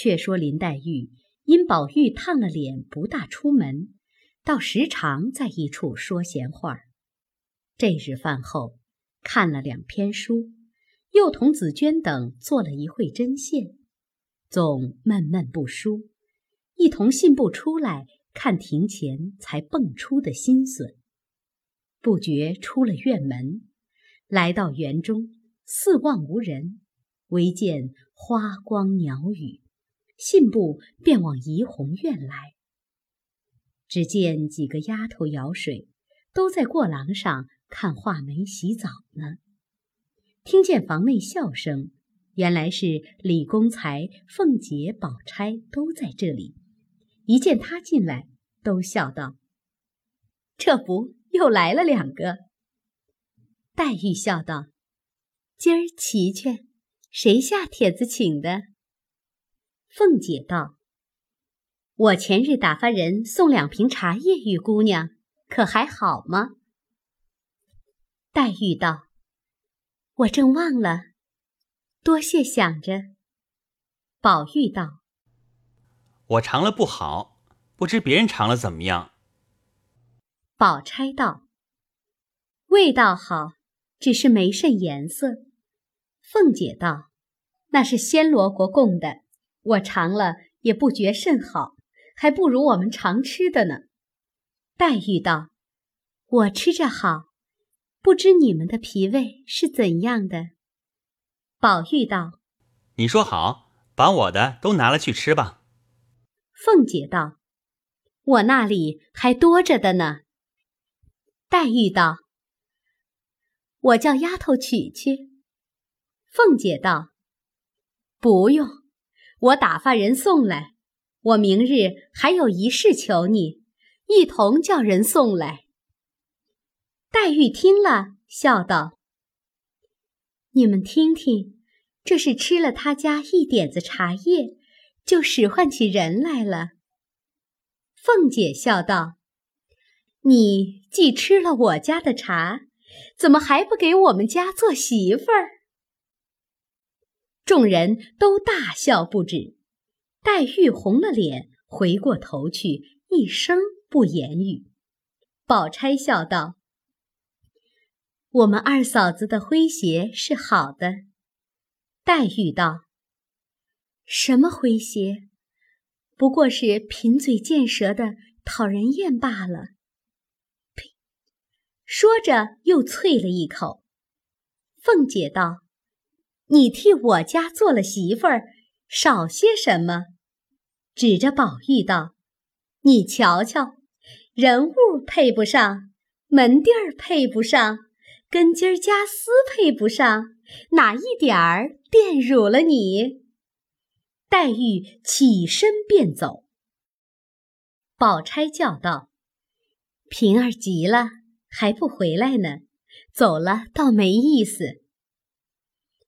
却说林黛玉因宝玉烫了脸不大出门，倒时常在一处说闲话。这日饭后看了2篇书，又同紫娟等做了一会针线，总闷闷不舒，一同信步出来看庭前才蹦出的新笋。不觉出了院门，来到园中，四望无人，唯见花光鸟语，信步便往怡红院来。只见几个丫头舀水，都在过廊上看画眉洗澡呢。听见房内笑声，原来是李公才、凤姐、宝钗都在这里，一见他进来，都笑道：“这不又来了2个。”黛玉笑道：“今儿齐全，谁下帖子请的？”凤姐道：“我前日打发人送2瓶茶叶与姑娘，可还好吗？”黛玉道：“我正忘了，多谢想着。”宝玉道：“我尝了不好，不知别人尝了怎么样。”宝钗道：“味道好，只是没甚颜色。”凤姐道：“那是鲜罗国供的，我尝了也不觉甚好，还不如我们常吃的呢。”黛玉道：“我吃着好，不知你们的脾胃是怎样的。”宝玉道：“你说好，把我的都拿了去吃吧。”凤姐道：“我那里还多着的呢。”黛玉道：“我叫丫头取去。”凤姐道：“不用，我打发人送来，我明日还有一事求你，一同叫人送来。”黛玉听了，笑道：“你们听听，这是吃了他家1点子茶叶，就使唤起人来了。”凤姐笑道：“你既吃了我家的茶，怎么还不给我们家做媳妇儿？”众人都大笑不止，黛玉红了脸，回过头去，一声不言语。宝钗笑道：“我们二嫂子的诙谐是好的。”黛玉道：“什么诙谐？不过是贫嘴贱舌的讨人厌罢了。”呸！说着又啐了一口。凤姐道：“你替我家做了媳妇儿，少些什么？”指着宝玉道：“你瞧瞧，人物配不上，门第儿配不上，根筋儿家私配不上，哪一点儿玷辱了你？”黛玉起身便走。宝钗叫道：“平儿急了，还不回来呢，走了倒没意思。”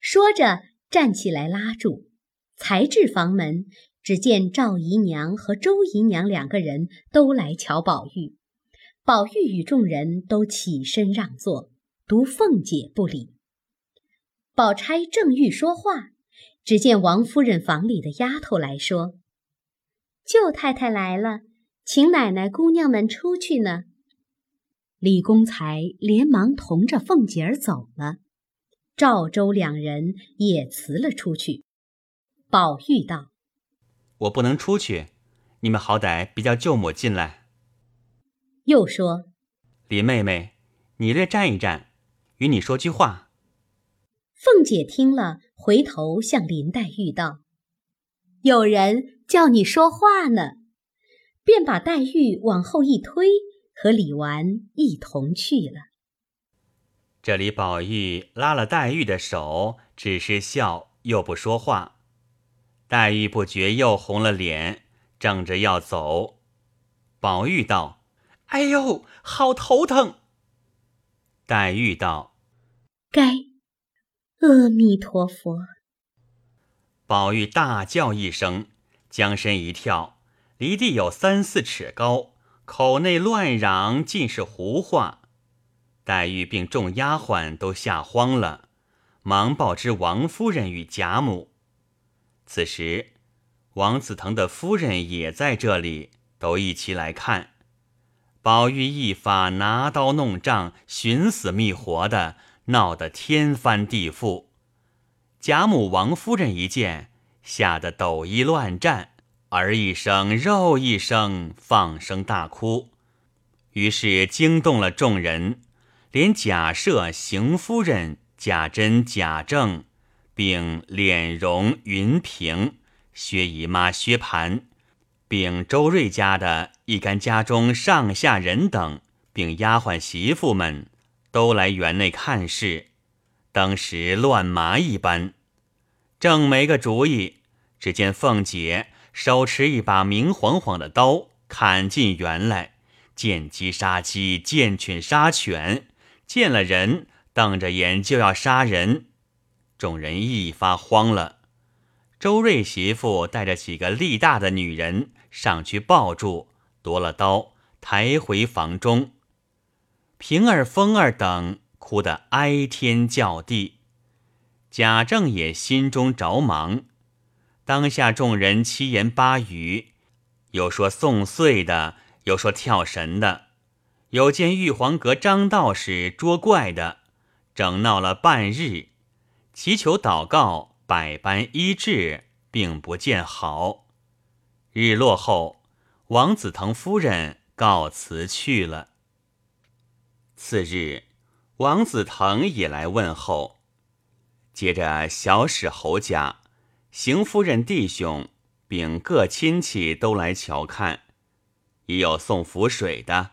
说着站起来拉住，才至房门，只见赵姨娘和周姨娘2个人都来瞧宝玉。宝玉与众人都起身让座，独凤姐不理。宝钗正欲说话，只见王夫人房里的丫头来说：“舅太太来了，请奶奶姑娘们出去呢。”李公才连忙同着凤姐儿走了，赵周2人也辞了出去。宝玉道：“我不能出去，你们好歹别叫舅母进来。”又说：“李妹妹，你略站一站，与你说句话。”凤姐听了，回头向林黛玉道：“有人叫你说话呢。”便把黛玉往后一推，和李纨一同去了。这里宝玉拉了黛玉的手，只是笑又不说话。黛玉不觉又红了脸，正着要走。宝玉道：“哎呦，好头疼。”黛玉道：“该，阿弥陀佛。”宝玉大叫一声，将身一跳，离地有3-4尺高，口内乱嚷，尽是胡话。黛玉并众丫鬟都吓慌了，忙报知王夫人与贾母。此时王子腾的夫人也在这里，都一起来看。宝玉一发拿刀弄杖，寻死觅活的，闹得天翻地覆。贾母王夫人一见，吓得抖衣乱战，儿一声肉一声，放声大哭，于是惊动了众人，连贾赦、邢夫人、贾珍、贾政，并脸容、云平、薛姨妈、薛蟠，并周瑞家的一干家中上下人等，并丫鬟媳妇们都来园内看事，当时乱麻一般，正没个主意，只见凤姐手持一把明晃晃的刀砍进园来，见鸡杀鸡，见犬杀犬，见了人瞪着眼就要杀人。众人一发慌了，周瑞媳妇带着几个力大的女人上去抱住，夺了刀抬回房中。平儿、风儿等哭得哀天叫地，贾政也心中着忙，当下众人七言八语，有说送岁的，有说跳神的，有见玉皇阁张道士捉怪的，整闹了半日，祈求祷告，百般医治，并不见好。日落后，王子腾夫人告辞去了。次日，王子腾也来问候，接着小史侯家、邢夫人弟兄并各亲戚都来瞧看，也有送符水的，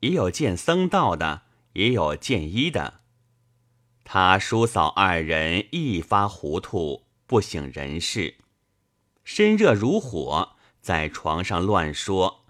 也有见僧道的，也有见医的。他叔嫂二人一发糊涂，不省人事，身热如火，在床上乱说，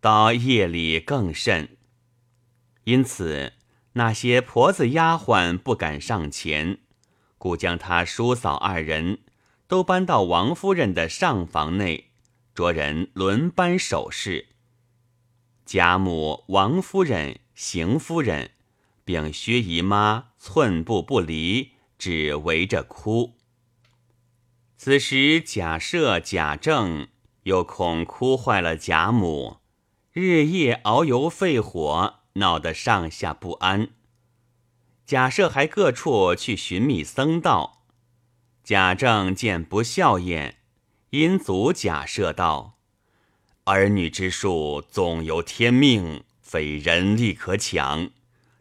到夜里更甚。因此那些婆子丫鬟不敢上前，故将他叔嫂二人都搬到王夫人的上房内，着人轮班守侍。贾母、王夫人、邢夫人并薛姨妈寸步不离，只围着哭。此时贾赦、贾政又恐哭坏了贾母，日夜熬油费火，闹得上下不安。贾赦还各处去寻觅僧道，贾政见不效验，因阻贾赦道：“儿女之术总由天命，非人力可抢。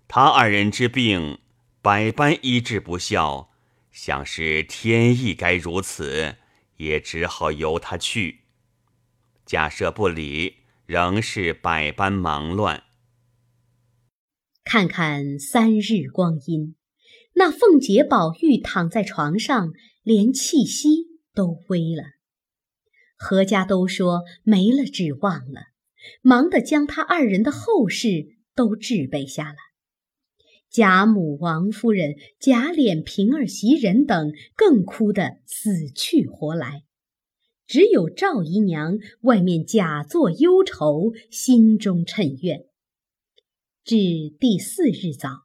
他二人之病，百般医治不效，想是天意该如此，也只好由他去。”贾赦不理，仍是百般忙乱。看看三日光阴，那凤姐、宝玉躺在床上，连气息都微了。何家都说没了指望了，忙得将他二人的后事都置备下了。贾母、王夫人、贾琏、平儿、袭人等更哭得死去活来，只有赵姨娘外面假作忧愁，心中嗔怨。至第四日早，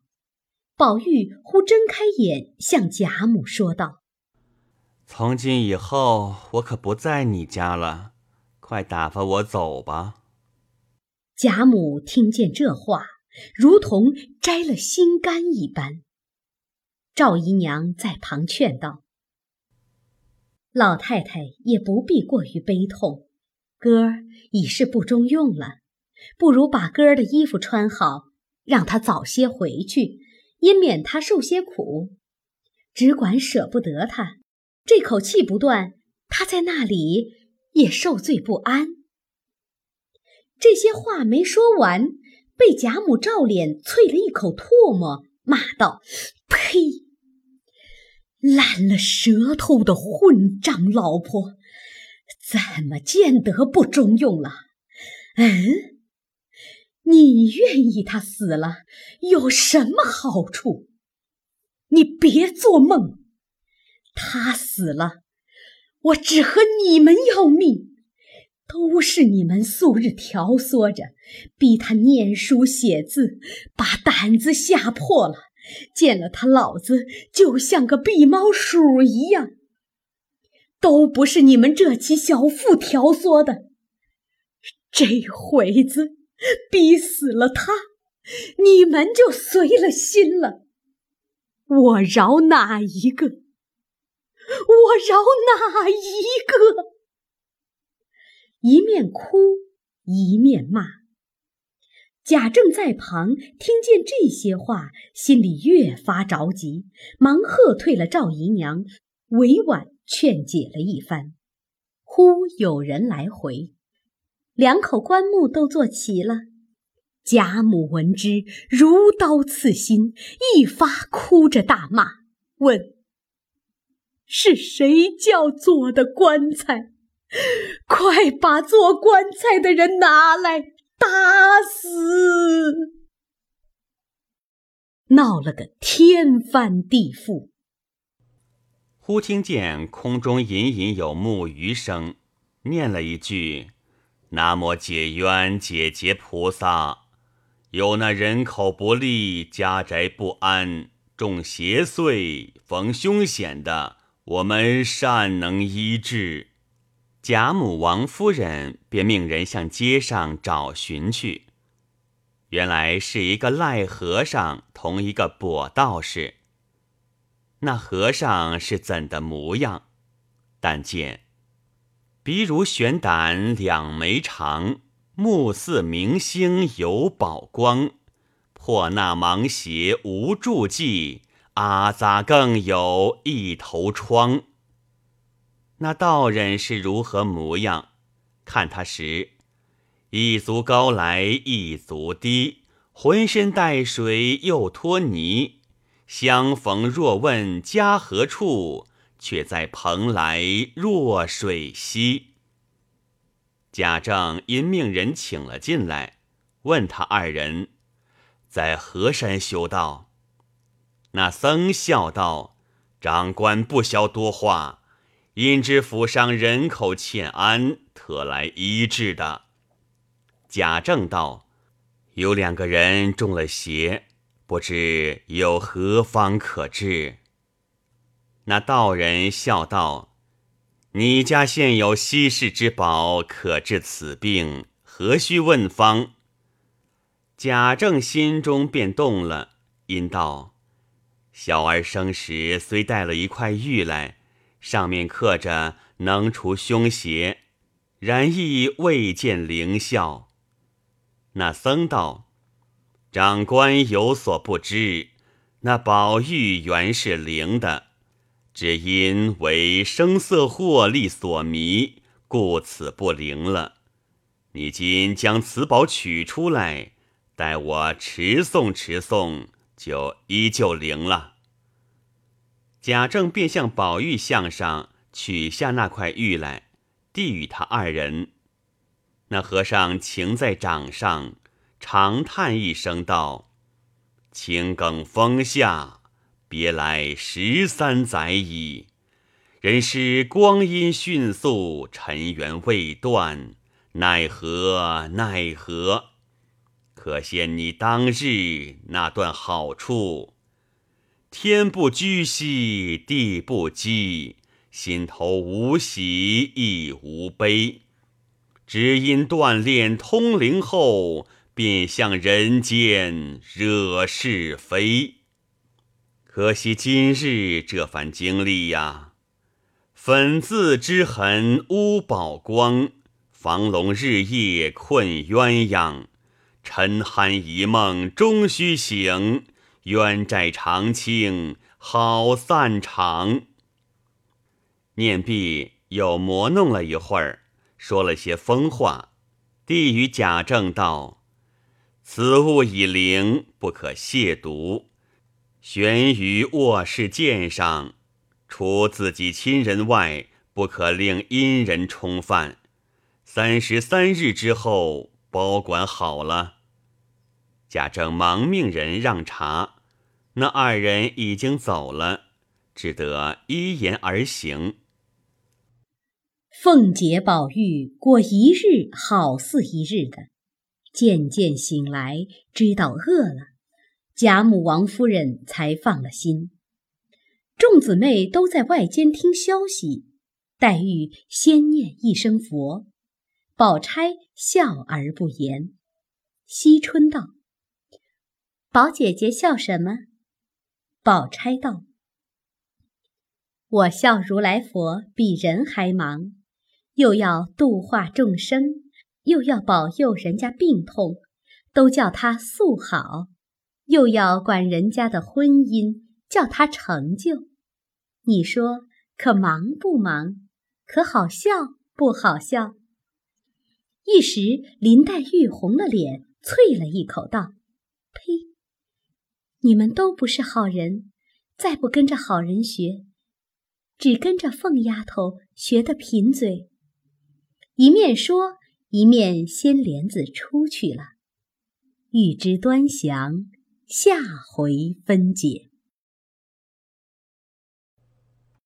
宝玉忽睁开眼，向贾母说道：“从今以后我可不在你家了，快打发我走吧。”贾母听见这话，如同摘了心肝一般。赵姨娘在旁劝道：“老太太也不必过于悲痛，哥儿已是不中用了，不如把哥儿的衣服穿好，让他早些回去，也免他受些苦。只管舍不得他，这口气不断，他在那里也受罪不安。”这些话没说完，被贾母、赵琏啐了一口唾沫，骂道：“呸！烂了舌头的混账老婆，怎么见得不中用了？你愿意他死了，有什么好处？你别做梦！他死了，我只和你们要命，都是你们素日挑唆着，逼他念书写字，把胆子吓破了，见了他老子就像个避猫鼠一样。都不是你们这起小妇挑唆的。这回子逼死了他，你们就随了心了。我饶哪一个？我饶哪一个？一面哭一面骂。贾政在旁听见这些话，心里越发着急，忙喝退了赵姨娘，委婉劝解了一番。忽有人来回，两口棺木都做齐了。贾母闻之，如刀刺心，一发哭着大骂，问：是谁叫做的棺材？快把做棺材的人拿来打死！闹了个天翻地覆。忽听见空中隐隐有木鱼声，念了一句：南无解冤解结菩萨，有那人口不利，家宅不安，中邪祟，逢凶险的，我们善能医治。贾母、王夫人便命人向街上找寻去，原来是一个赖和尚同一个跛道士。那和尚是怎的模样？但见鼻如悬胆，两眉长，目似明星有宝光，破那盲邪无助计，阿杂更有一头疮。那道人是如何模样？看他时，一足高来一足低，浑身带水又脱泥，相逢若问家何处，却在蓬莱若水西。贾政因命人请了进来，问他二人在何山修道。那僧笑道：长官不消多话，因知府上人口欠安，特来医治的。贾政道：有两个人中了邪，不知有何方可治。那道人笑道：你家现有稀世之宝，可治此病，何须问方？贾政心中便动了，因道：小儿生时虽带了一块玉来，上面刻着能除凶邪，然亦未见灵效。那僧道：长官有所不知，那宝玉原是灵的，只因为声色获利所迷，故此不灵了。你今将此宝取出来，待我持诵持诵，就依旧灵了。贾政便向宝玉像上取下那块玉来，递与他二人。那和尚擎在掌上，长叹一声道：青埂峰下，别来13载矣，人世光阴迅速，尘缘未断，奈何奈何！可羡你当日那段好处，天不居兮，地不积，心头无喜亦无悲，只因锻炼通灵后，便向人间惹是非。可惜今日这番经历呀，粉字之痕污宝光，房龙日夜困鸳鸯，沉酣一梦终须醒，冤债长清好散场。念毕，又磨弄了一会儿，说了些疯话，递与贾政道：此物已灵，不可亵渎，悬于卧室剑上，除自己亲人外，不可令阴人冲犯。33日之后，保管好了。贾政忙命人让茶，那二人已经走了，只得依言而行。凤姐、宝玉过一日好似一日的，渐渐醒来，知道饿了，贾母、王夫人才放了心。众姊妹都在外间听消息，黛玉先念一声佛，宝钗笑而不言。惜春道：“宝姐姐笑什么？”宝钗道：“我笑如来佛比人还忙，又要度化众生，又要保佑人家病痛，都叫他速好，又要管人家的婚姻，叫他成就。你说可忙不忙？可好笑不好笑？”一时林黛玉红了脸，啐了一口道：“呸！你们都不是好人，再不跟着好人学，只跟着凤丫头学的贫嘴。”一面说，一面掀帘子出去了。欲知端详，下回分解。